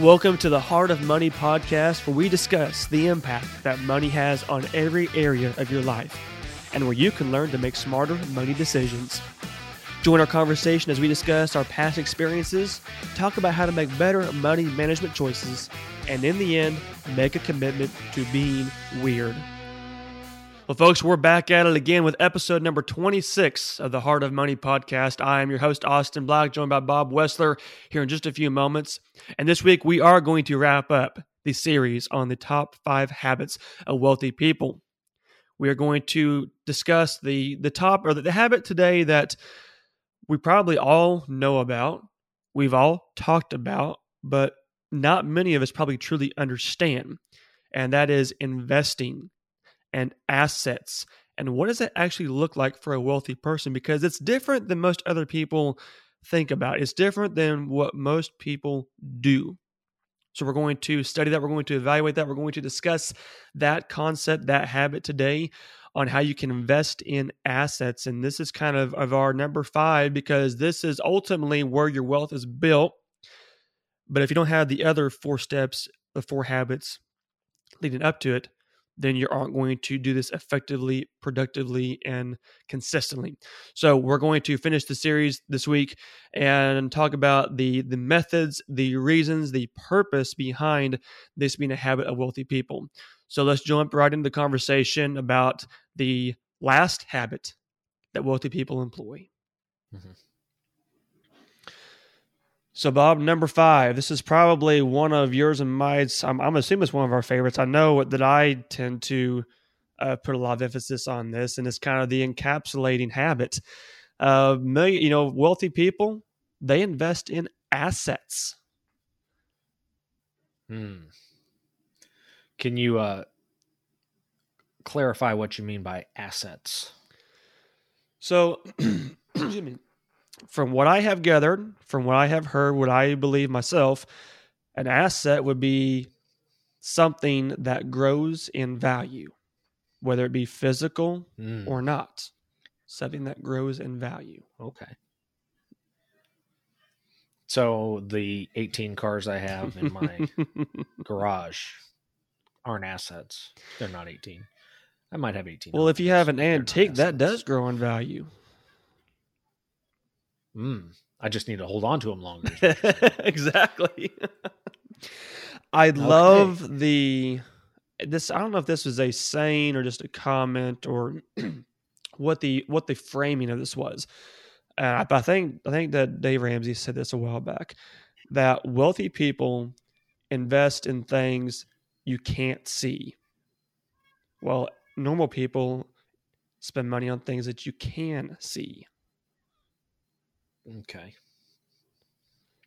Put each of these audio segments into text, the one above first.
Welcome to the Heart of Money podcast, where we discuss the impact that money has on every area of your life and where you can learn to make smarter money decisions. Join our conversation as we discuss our past experiences, talk about how to make better money management choices, and in the end, make a commitment to being weird. Well, folks, we're back at it again with episode number 26 of the Heart of Money podcast. I am your host, Austin Black, joined by Bob Wessler here in just a few moments. And this week, we are going to wrap up the series on the top 5 habits of wealthy people. We are going to discuss the habit today that we probably all know about, we've all talked about, but not many of us probably truly understand, and that is investing and assets. And what does it actually look like for a wealthy person? Because it's different than most other people think about. It's different than what most people do. So we're going to study that. We're going to evaluate that. We're going to discuss that concept, that habit today on how you can invest in assets. And this is kind of our number 5, because this is ultimately where your wealth is built. But if you don't have the other 4 steps, the 4 habits leading up to it, then you aren't going to do this effectively, productively, and consistently. So we're going to finish the series this week and talk about the methods, the reasons, the purpose behind this being a habit of wealthy people. So let's jump right into the conversation about the last habit that wealthy people employ. Mm-hmm. So, Bob, number 5, this is probably one of yours and mine. I'm assuming it's one of our favorites. I know that I tend to put a lot of emphasis on this, and it's kind of the encapsulating habit. Wealthy people, they invest in assets. Can you clarify what you mean by assets? So, excuse me. From what I have gathered, from what I have heard, what I believe myself, an asset would be something that grows in value, whether it be physical or not. Something that grows in value. Okay. So the 18 cars I have in my garage aren't assets. They're not 18. I might have 18. Well, if you have an antique, that does grow in value. I just need to hold on to them longer. Exactly. Love this. I don't know if this was a saying or just a comment or what the framing of this was. I think that Dave Ramsey said this a while back, that wealthy people invest in things you can't see. Well, normal people spend money on things that you can see. Okay.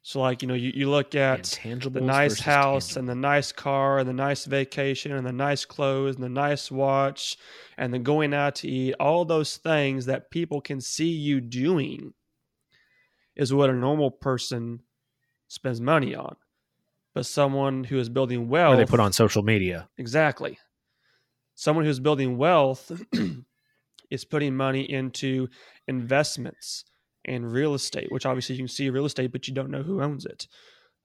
So you look at the nice house and the nice car and the nice vacation and the nice clothes and the nice watch and the going out to eat, all those things that people can see you doing is what a normal person spends money on. But someone who is building wealth... Or they put on social media. Exactly. Someone who's building wealth is putting money into investments and real estate, which obviously you can see real estate, but you don't know who owns it.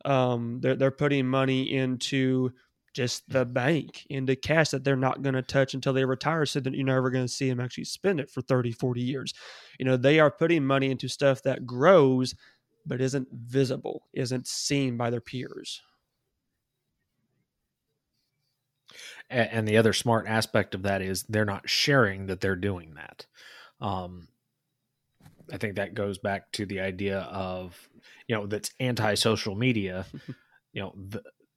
They're putting money into just the bank, into cash that they're not going to touch until they retire, so that you're never going to see them actually spend it for 30, 40 years. They are putting money into stuff that grows, but isn't visible, isn't seen by their peers. And the other smart aspect of that is they're not sharing that they're doing that. I think that goes back to the idea of, that's anti-social media,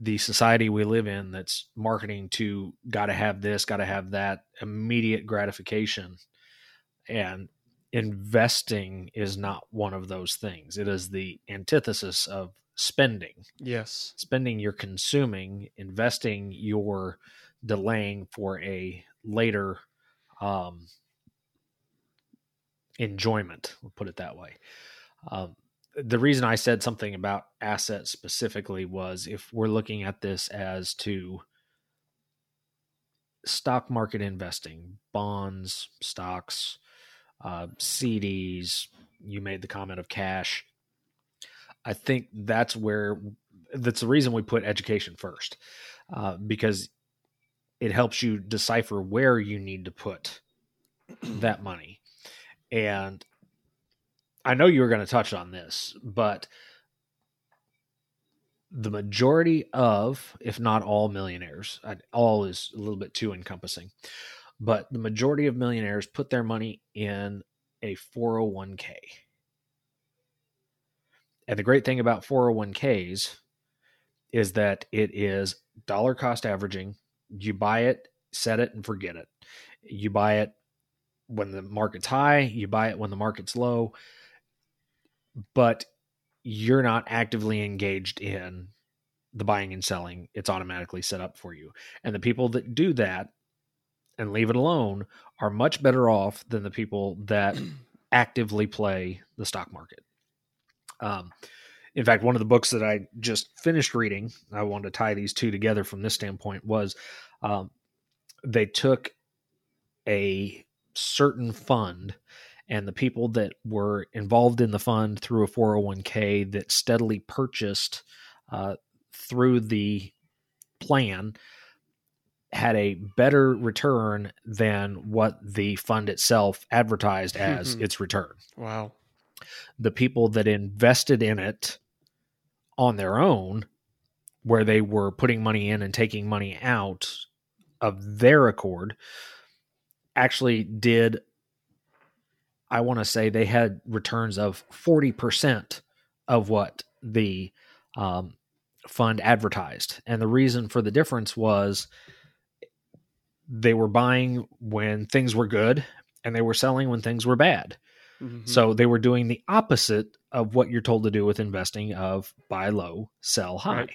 the society we live in that's marketing to got to have this, got to have that immediate gratification. And investing is not one of those things. It is the antithesis of spending. Yes. Spending, you're consuming. Investing, you're delaying for a later, enjoyment, we'll put it that way. The reason I said something about assets specifically was if we're looking at this as to stock market investing, bonds, stocks, CDs, you made the comment of cash. I think that's where that's the reason we put education first, because it helps you decipher where you need to put that money. And I know you were going to touch on this, but the majority of, if not all millionaires, all is a little bit too encompassing, but the majority of millionaires put their money in a 401k. And the great thing about 401ks is that it is dollar cost averaging. You buy it, set it, and forget it. You buy it when the market's high, you buy it when the market's low, but you're not actively engaged in the buying and selling. It's automatically set up for you. And the people that do that and leave it alone are much better off than the people that actively play the stock market. In fact, one of the books that I just finished reading, I wanted to tie these two together from this standpoint, was they took a certain fund and the people that were involved in the fund through a 401k that steadily purchased through the plan had a better return than what the fund itself advertised as its return. Wow. The people that invested in it on their own, where they were putting money in and taking money out of their accord, actually did, I want to say they had returns of 40% of what the fund advertised. And the reason for the difference was they were buying when things were good and they were selling when things were bad. So they were doing the opposite of what you're told to do with investing, of buy low, sell high,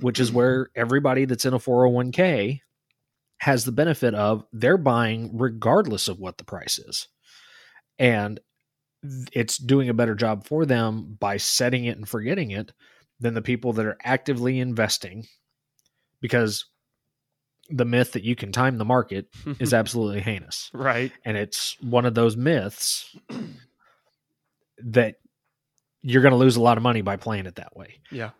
which is where everybody that's in a 401k has the benefit of they're buying regardless of what the price is. And it's doing a better job for them by setting it and forgetting it than the people that are actively investing, because the myth that you can time the market is absolutely heinous. Right. And it's one of those myths that you're going to lose a lot of money by playing it that way. Yeah.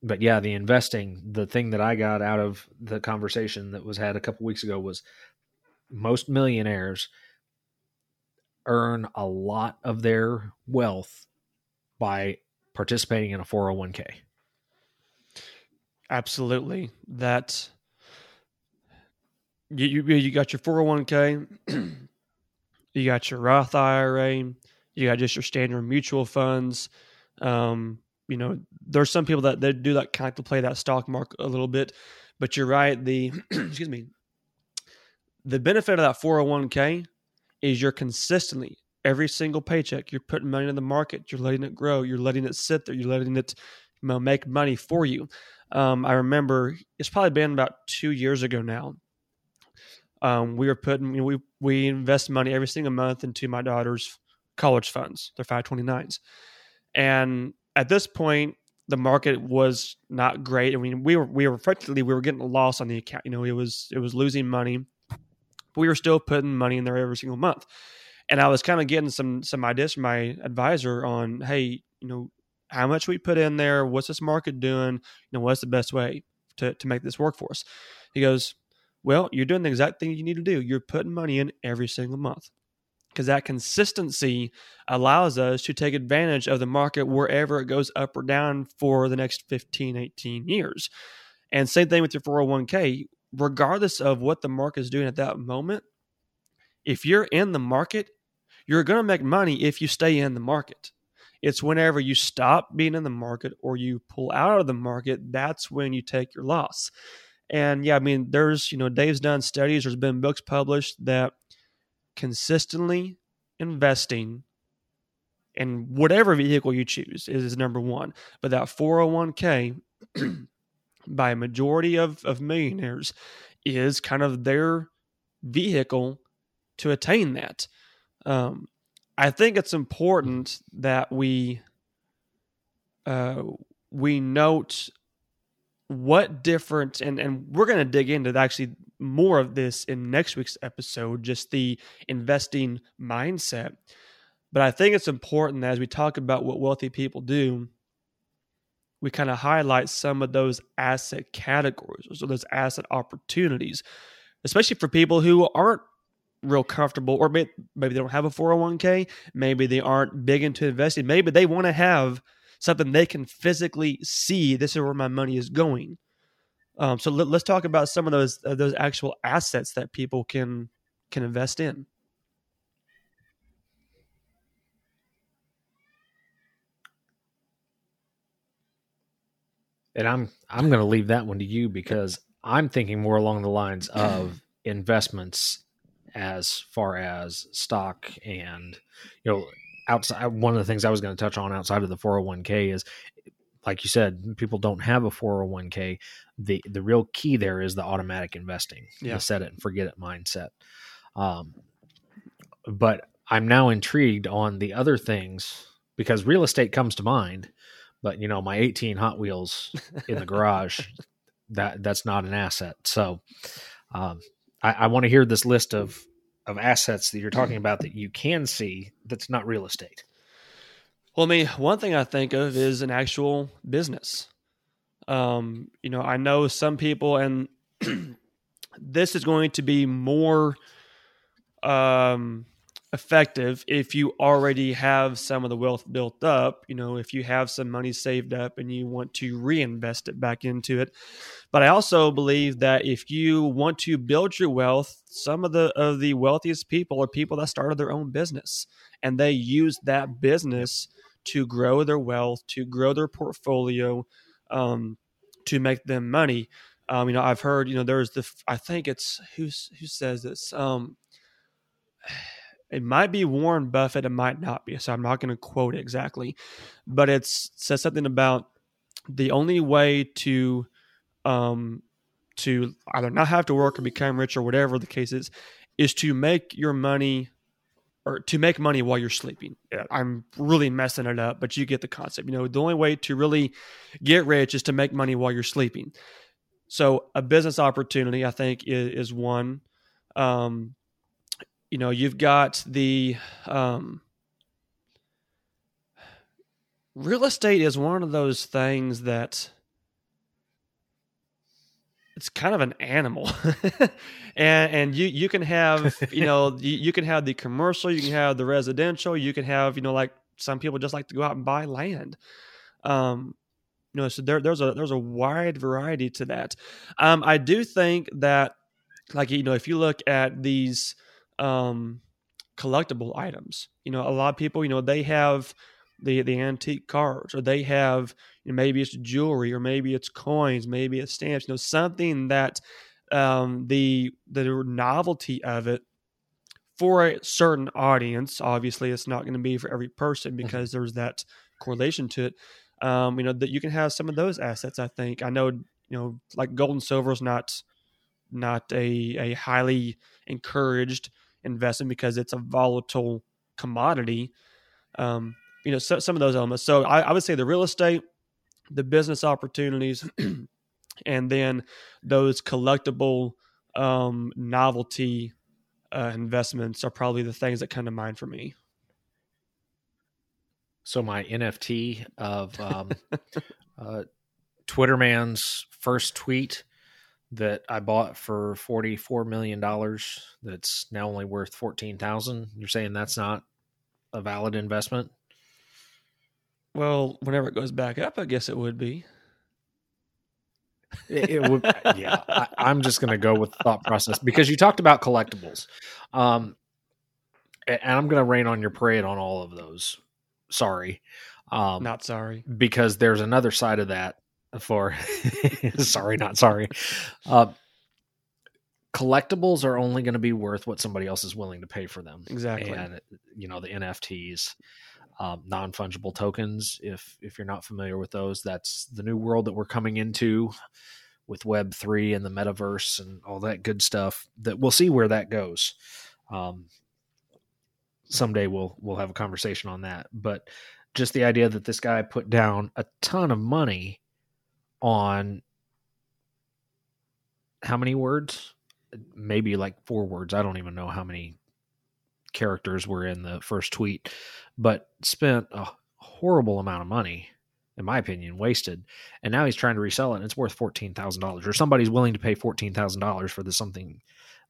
But yeah, the investing, the thing that I got out of the conversation that was had a couple weeks ago was most millionaires earn a lot of their wealth by participating in a 401k. Absolutely. That you got your 401k, you got your Roth IRA, you got just your standard mutual funds. You know, there's some people that they do that kind of play that stock market a little bit, but you're right. The excuse me, the benefit of that 401k is you're consistently, every single paycheck, you're putting money in the market, you're letting it grow, you're letting it sit there, you're letting it make money for you. I remember it's probably been about 2 years ago now. We were putting, you know, we invest money every single month into my daughter's college funds, their 529s. And at this point, the market was not great. I mean, we were effectively, we were getting a loss on the account. You know, it was losing money. We were still putting money in there every single month. And I was kind of getting some ideas from my advisor on, hey, you know, how much we put in there, what's this market doing, you know, what's the best way to make this work for us? He goes, well, you're doing the exact thing you need to do. You're putting money in every single month, because that consistency allows us to take advantage of the market wherever it goes up or down for the next 15, 18 years. And same thing with your 401k, regardless of what the market is doing at that moment, if you're in the market, you're going to make money if you stay in the market. It's whenever you stop being in the market or you pull out of the market, that's when you take your loss. And yeah, I mean, there's, you know, Dave's done studies, there's been books published that consistently investing in whatever vehicle you choose is number one. But that 401k by a majority of millionaires is kind of their vehicle to attain that. I think it's important that we note what different, and we're going to dig into actually more of this in next week's episode, just the investing mindset. But I think it's important that as we talk about what wealthy people do, we kind of highlight some of those asset categories or those asset opportunities, especially for people who aren't real comfortable, or maybe they don't have a 401k, maybe they aren't big into investing, maybe they want to have something they can physically see, this is where my money is going. So let's talk about some of those actual assets that people can invest in. And I'm going to leave that one to you because I'm thinking more along the lines of investments as far as stock and, you know, outside. One of the things I was going to touch on outside of the 401k is, like you said, people don't have a 401k. The real key there is the automatic investing, the set it and forget it mindset. But I'm now intrigued on the other things because real estate comes to mind. But, you know, my 18 Hot Wheels in the garage, that's not an asset. So I want to hear this list of assets that you're talking about that you can see that's not real estate. Well, I mean, one thing I think of is an actual business. You know, I know some people, and this is going to be more effective if you already have some of the wealth built up, you know, if you have some money saved up and you want to reinvest it back into it. But I also believe that if you want to build your wealth, some of the wealthiest people are people that started their own business and they use that business to grow their wealth, to grow their portfolio, to make them money. You know, I've heard, you know, there's I think it's who says this, it might be Warren Buffett. It might not be. So I'm not going to quote it exactly, but it says something about the only way to either not have to work or become rich or whatever the case is to make your money or to make money while you're sleeping. I'm really messing it up, but you get the concept. You know, the only way to really get rich is to make money while you're sleeping. So a business opportunity, I think, is one. You know, you've got the real estate is one of those things that it's kind of an animal, and you can have, you know, you can have the commercial, you can have the residential, you can have, you know, like some people just like to go out and buy land. You know, so there's a wide variety to that. I do think that, like, you know, if you look at these collectible items, you know, a lot of people, you know, they have the antique cars, or they have, you know, maybe it's jewelry, or maybe it's coins, maybe it's stamps, you know, something that the novelty of it for a certain audience. Obviously it's not going to be for every person because there's that correlation to it. You know, that you can have some of those assets. I think, I know, you know, like gold and silver is not a highly encouraged investment because it's a volatile commodity. You know, so, some of those elements. So I would say the real estate, the business opportunities, and then those collectible novelty investments are probably the things that come to mind for me. So my NFT of Twitter man's first tweet that I bought for $44 million that's now only worth $14,000. You're saying that's not a valid investment? Well, whenever it goes back up, I guess it would be. It would, yeah. I'm just going to go with the thought process because you talked about collectibles. And I'm going to rain on your parade on all of those. Sorry. Not sorry. Because there's another side of that. For sorry, not sorry. Collectibles are only going to be worth what somebody else is willing to pay for them. Exactly. And, you know, the NFTs, non-fungible tokens, if you're not familiar with those, that's the new world that we're coming into with Web3 and the metaverse and all that good stuff, that we'll see where that goes. Someday we'll have a conversation on that, but just the idea that this guy put down a ton of money on how many words? Maybe like 4 words. I don't even know how many characters were in the first tweet, but spent a horrible amount of money in my opinion, wasted. And now he's trying to resell it, and it's worth $14,000, or somebody's willing to pay $14,000 for the something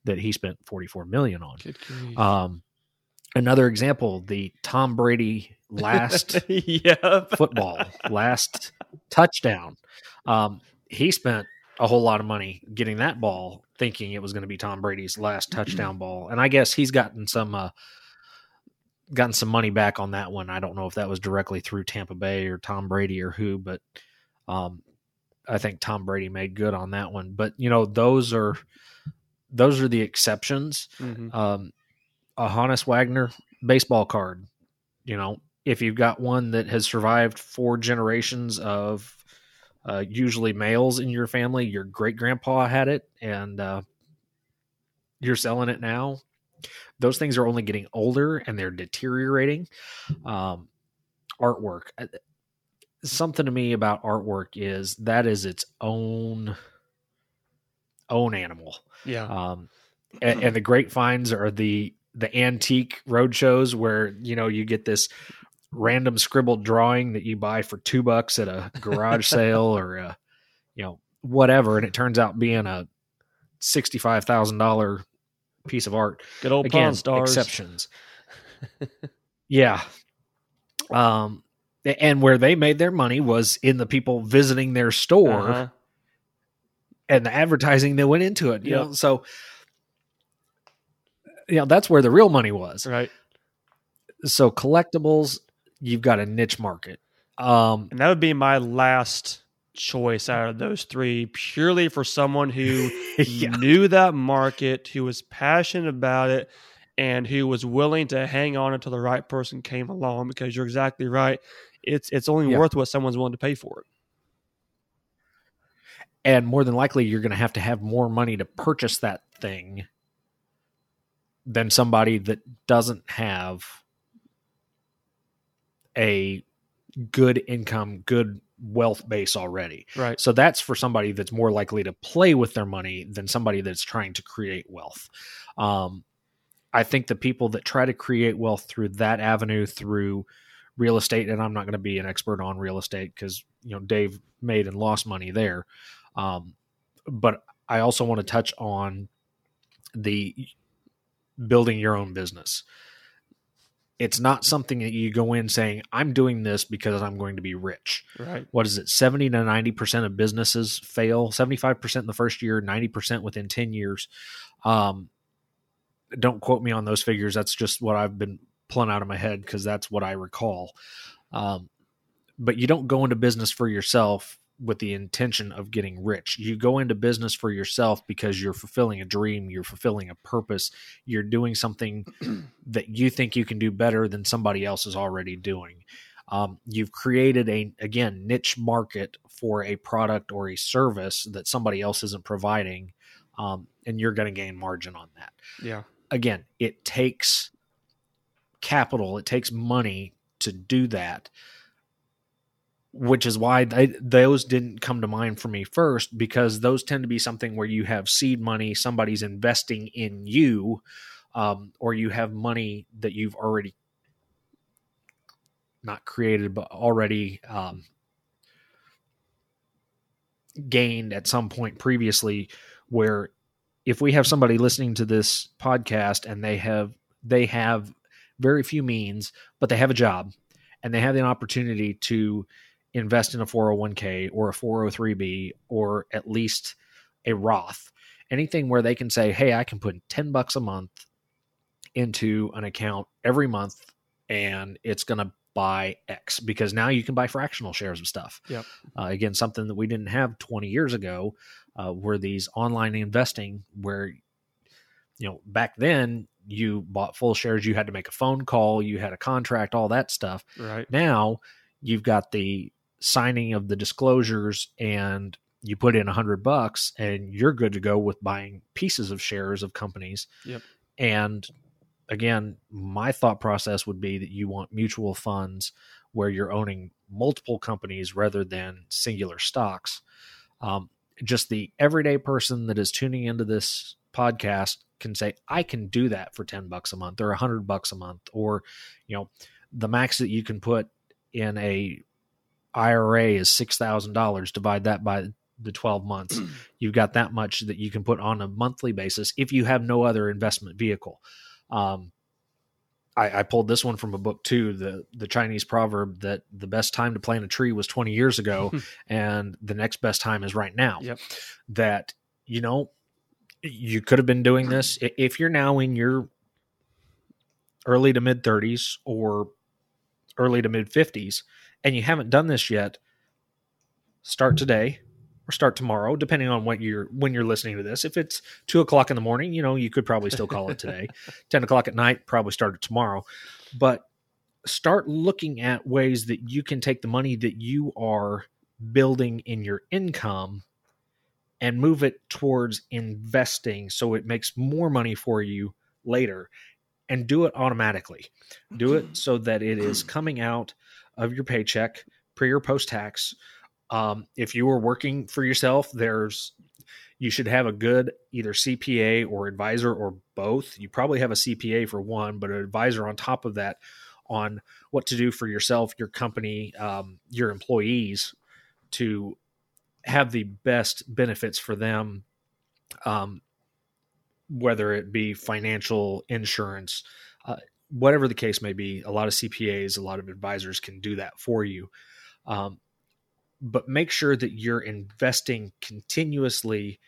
that he spent $44 million on. Another example, the Tom Brady last football, last touchdown. He spent a whole lot of money getting that ball, thinking it was going to be Tom Brady's last touchdown ball. And I guess he's gotten some money back on that one. I don't know if that was directly through Tampa Bay or Tom Brady or who, but I think Tom Brady made good on that one. But you know, those are the exceptions. A Honus Wagner baseball card, you know, if you've got one that has survived four generations of usually males in your family, your great grandpa had it, and you're selling it now. Those things are only getting older and they're deteriorating. Artwork. Something to me about artwork is that is its own animal. Yeah. And the great finds are the antique road shows where, you know, you get this random scribbled drawing that you buy for $2 at a garage sale or, you know, whatever. And it turns out being a $65,000 piece of art. Good old Pawn Stars. Exceptions. And where they made their money was in the people visiting their store and the advertising that went into it, you know? So, you know, that's where the real money was. Right. So collectibles, you've got a niche market. And that would be my last choice out of those three, purely for someone who knew that market, who was passionate about it, and who was willing to hang on until the right person came along, because you're exactly right. It's only worth what someone's willing to pay for it. And more than likely, you're going to have more money to purchase that thing than somebody that doesn't have a good income, good wealth base already. Right. So that's for somebody that's more likely to play with their money than somebody that's trying to create wealth. I think the people that try to create wealth through that avenue, through real estate, and I'm not going to be an expert on real estate because, you know, Dave made and lost money there. But I also want to touch on the building your own business. It's not something that you go in saying, I'm doing this because I'm going to be rich. Right. What is it? 70 to 90% of businesses fail, 75% in the first year, 90% within 10 years. Don't quote me on those figures. That's just what I've been pulling out of my head because that's what I recall. But you don't go into business for yourself with the intention of getting rich. You go into business for yourself because you're fulfilling a dream, you're fulfilling a purpose, you're doing something that you think you can do better than somebody else is already doing. You've created a niche market for a product or a service that somebody else isn't providing, and you're going to gain margin on that. Yeah. Again, it takes capital, it takes money to do that, which is why those didn't come to mind for me first, because those tend to be something where you have seed money, somebody's investing in you, or you have money that you've already not created, but already gained at some point previously, where if we have somebody listening to this podcast and they have very few means, but they have a job and they have an opportunity to invest in a 401k or a 403b or at least a Roth, anything where they can say, hey, I can put $10 a month into an account every month and it's going to buy X, because now you can buy fractional shares of stuff. Yep. Again, something that we didn't have 20 years ago were these online investing where, you know, back then you bought full shares, you had to make a phone call, you had a contract, all that stuff. Right. Now you've got the signing of the disclosures and you put in $100 and you're good to go with buying pieces of shares of companies. Yep. And again, my thought process would be that you want mutual funds where you're owning multiple companies rather than singular stocks. Just the everyday person that is tuning into this podcast can say, I can do that for $10 a month or $100 a month, or, you know, the max that you can put in a IRA is $6,000. Divide that by the 12 months. You've got that much that you can put on a monthly basis if you have no other investment vehicle. I pulled this one from a book too, the Chinese proverb that the best time to plant a tree was 20 years ago and the next best time is right now. Yep. That, you know, you could have been doing this. If you're now in your early to mid 30s or early to mid 50s and you haven't done this yet, start today or start tomorrow, depending on what when you're listening to this. If it's 2 o'clock in the morning, you know, you could probably still call it today. 10 o'clock at night, probably start it tomorrow. But start looking at ways that you can take the money that you are building in your income and move it towards investing so it makes more money for you later. And do it automatically. Do it so that it is coming out of your paycheck, pre or post tax. If you are working for yourself, you should have a good either CPA or advisor or both. You probably have a CPA for one, but an advisor on top of that on what to do for yourself, your company, your employees to have the best benefits for them, whether it be financial, insurance, whatever the case may be. A lot of CPAs, a lot of advisors can do that for you. But make sure that you're investing continuously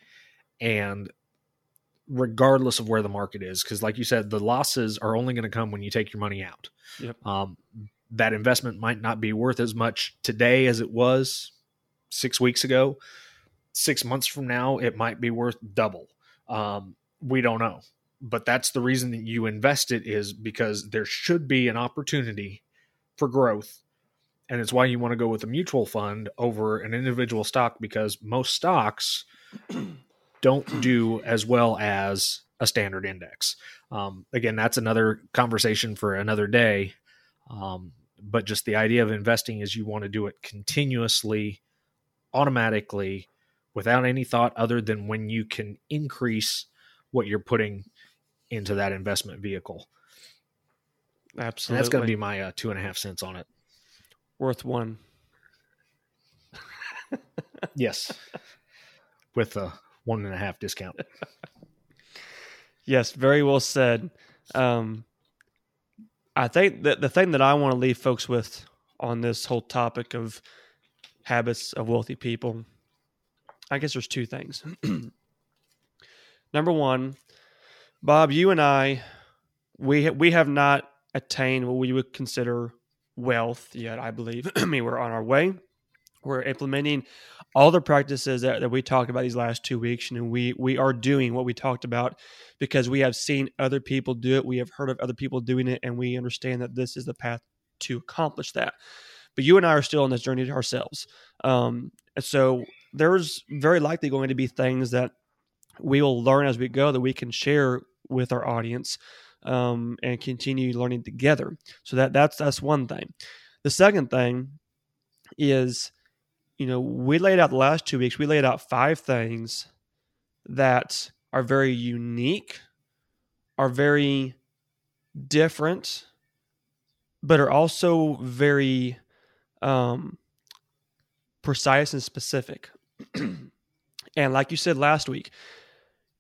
and regardless of where the market is. Because like you said, the losses are only going to come when you take your money out. Yep. That investment might not be worth as much today as it was 6 weeks ago. 6 months from now, it might be worth double. We don't know. But that's the reason that you invest it, is because there should be an opportunity for growth. And it's why you want to go with a mutual fund over an individual stock, because most stocks don't do as well as a standard index. Again, that's another conversation for another day. But just the idea of investing is you want to do it continuously, automatically, without any thought other than when you can increase what you're putting into that investment vehicle. Absolutely. And that's going to be my 2.5 cents on it. Worth one. Yes. With a 1.5 discount. Yes. Very well said. I think that the thing that I want to leave folks with on this whole topic of habits of wealthy people, I guess there's two things. Number one, Bob, you and I, we have not attained what we would consider wealth yet, I believe. I mean, we're on our way. We're implementing all the practices that we talked about these last 2 weeks, and we are doing what we talked about because we have seen other people do it. We have heard of other people doing it, and we understand that this is the path to accomplish that. But you and I are still on this journey ourselves. So there's very likely going to be things that we will learn as we go that we can share with our audience, and continue learning together. So that's one thing. The second thing is, you know, we laid out the last 2 weeks, we laid out 5 things that are very unique, are very different, but are also very precise and specific. And like you said last week,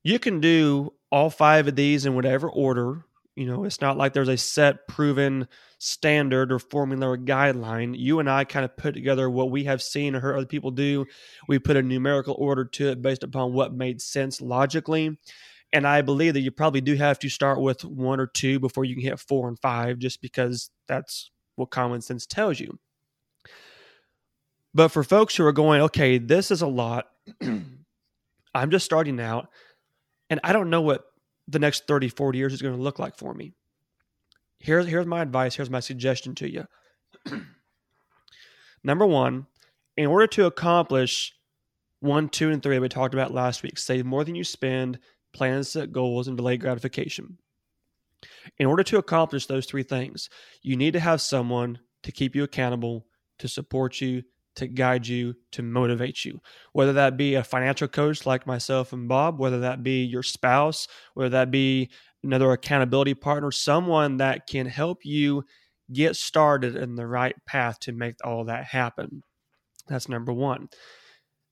you can do all 5 of these in whatever order. You know, it's not like there's a set proven standard or formula or guideline. You and I kind of put together what we have seen or heard other people do. We put a numerical order to it based upon what made sense logically. And I believe that you probably do have to start with 1 or 2 before you can hit 4 and 5, just because that's what common sense tells you. But for folks who are going, okay, this is a lot. I'm just starting out, and I don't know what the next 30, 40 years is going to look like for me. Here's my advice. Here's my suggestion to you. Number one, in order to accomplish 1, 2, and 3 that we talked about last week, save more than you spend, plan and set goals, and delay gratification. In order to accomplish those 3 things, you need to have someone to keep you accountable, to support you, to guide you, to motivate you, whether that be a financial coach like myself and Bob, whether that be your spouse, whether that be another accountability partner, someone that can help you get started in the right path to make all that happen. That's number one.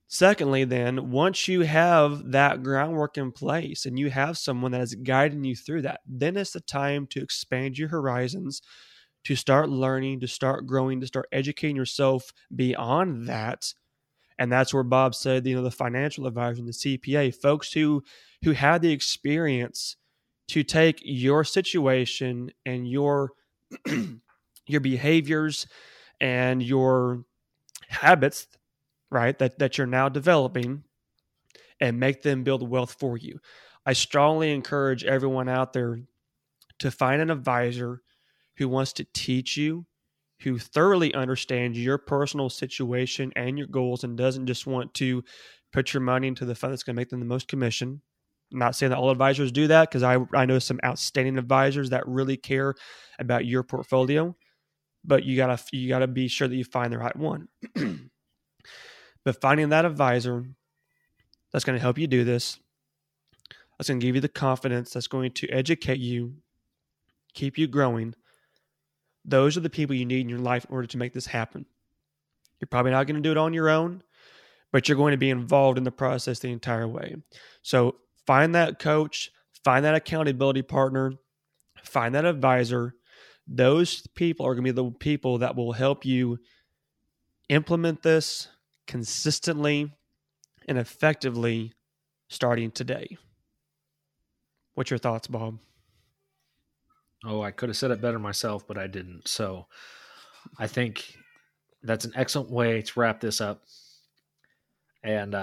Secondly, then, once you have that groundwork in place and you have someone that is guiding you through that, then it's the time to expand your horizons, to start learning, to start growing, to start educating yourself beyond that. And that's where Bob said, you know, the financial advisor and the CPA, folks who have the experience to take your situation and your your behaviors and your habits, right, that you're now developing, and make them build wealth for you. I strongly encourage everyone out there to find an advisor who wants to teach you, who thoroughly understands your personal situation and your goals, and doesn't just want to put your money into the fund that's going to make them the most commission. I'm not saying that all advisors do that, because I know some outstanding advisors that really care about your portfolio, but you gotta be sure that you find the right one. But finding that advisor that's going to help you do this, that's going to give you the confidence, that's going to educate you, keep you growing, those are the people you need in your life in order to make this happen. You're probably not going to do it on your own, but you're going to be involved in the process the entire way. So find that coach, find that accountability partner, find that advisor. Those people are going to be the people that will help you implement this consistently and effectively starting today. What's your thoughts, Bob? Oh, I could have said it better myself, but I didn't. So I think that's an excellent way to wrap this up. And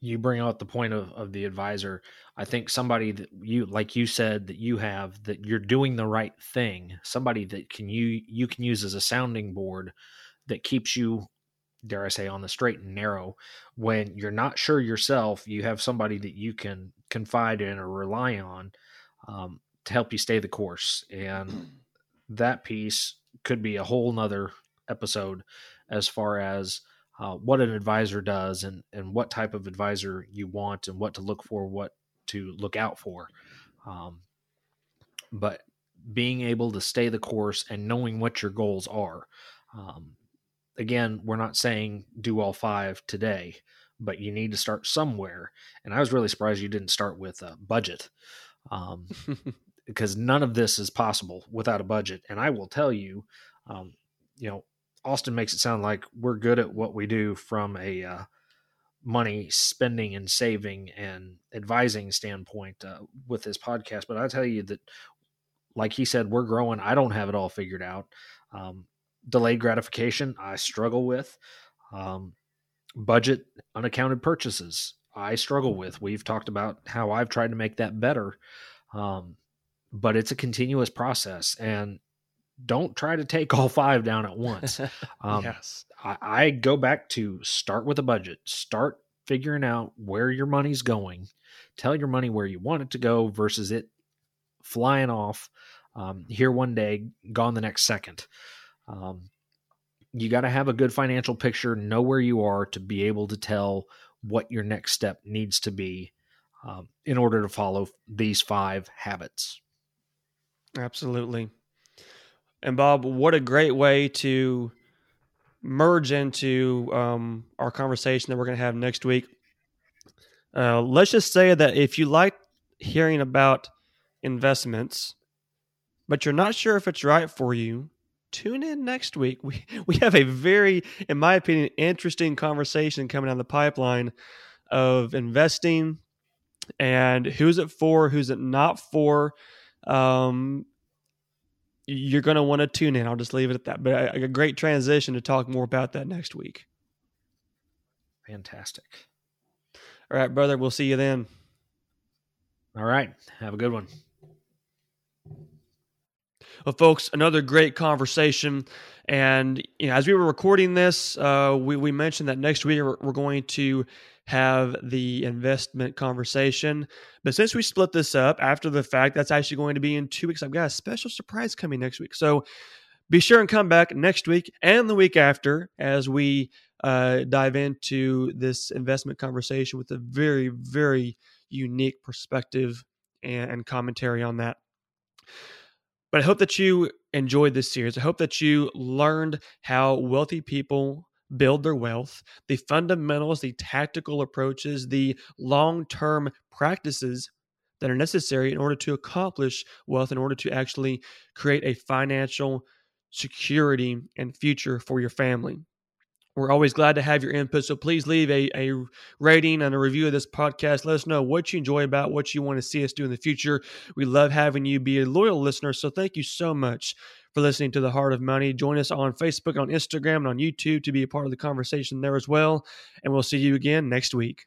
you bring out the point of the advisor. I think somebody that you, like you said, that you have, that you're doing the right thing, somebody that you can use as a sounding board that keeps you, dare I say, on the straight and narrow. When you're not sure yourself, you have somebody that you can confide in or rely on to help you stay the course. And that piece could be a whole nother episode as far as what an advisor does and what type of advisor you want and what to look for, what to look out for. But being able to stay the course and knowing what your goals are. Again, we're not saying do all five today, but you need to start somewhere. And I was really surprised you didn't start with a budget, because none of this is possible without a budget. And I will tell you, Austin makes it sound like we're good at what we do from a money spending and saving and advising standpoint with this podcast. But I tell you that, like he said, we're growing. I don't have it all figured out. Delayed gratification, I struggle with. Budget, unaccounted purchases, I struggle with. We've talked about how I've tried to make that better, but it's a continuous process. And don't try to take all five down at once. Yes. I go back to start with a budget. Start figuring out where your money's going. Tell your money where you want it to go versus it flying off here one day, gone the next second. You got to have a good financial picture, know where you are to be able to tell what your next step needs to be in order to follow these five habits. Absolutely. And Bob, what a great way to merge into our conversation that we're going to have next week. Let's just say that if you like hearing about investments, but you're not sure if it's right for you, tune in next week. We have a very, in my opinion, interesting conversation coming down the pipeline of investing and who's it for, who's it not for. You're going to want to tune in. I'll just leave it at that. But a great transition to talk more about that next week. Fantastic. All right, brother. We'll see you then. All right. Have a good one. Well, folks, another great conversation. And as we were recording this, we mentioned that next week we're going to have the investment conversation. But since we split this up after the fact, that's actually going to be in 2 weeks. I've got a special surprise coming next week. So be sure and come back next week and the week after as we dive into this investment conversation with a very, very unique perspective and commentary on that. But I hope that you enjoyed this series. I hope that you learned how wealthy people build their wealth, the fundamentals, the tactical approaches, the long-term practices that are necessary in order to accomplish wealth, in order to actually create a financial security and future for your family. We're always glad to have your input, so please leave a rating and a review of this podcast. Let us know what you enjoy about, what you want to see us do in the future. We love having you be a loyal listener, so thank you so much for listening to The Heart of Money. Join us on Facebook, on Instagram, and on YouTube to be a part of the conversation there as well, and we'll see you again next week.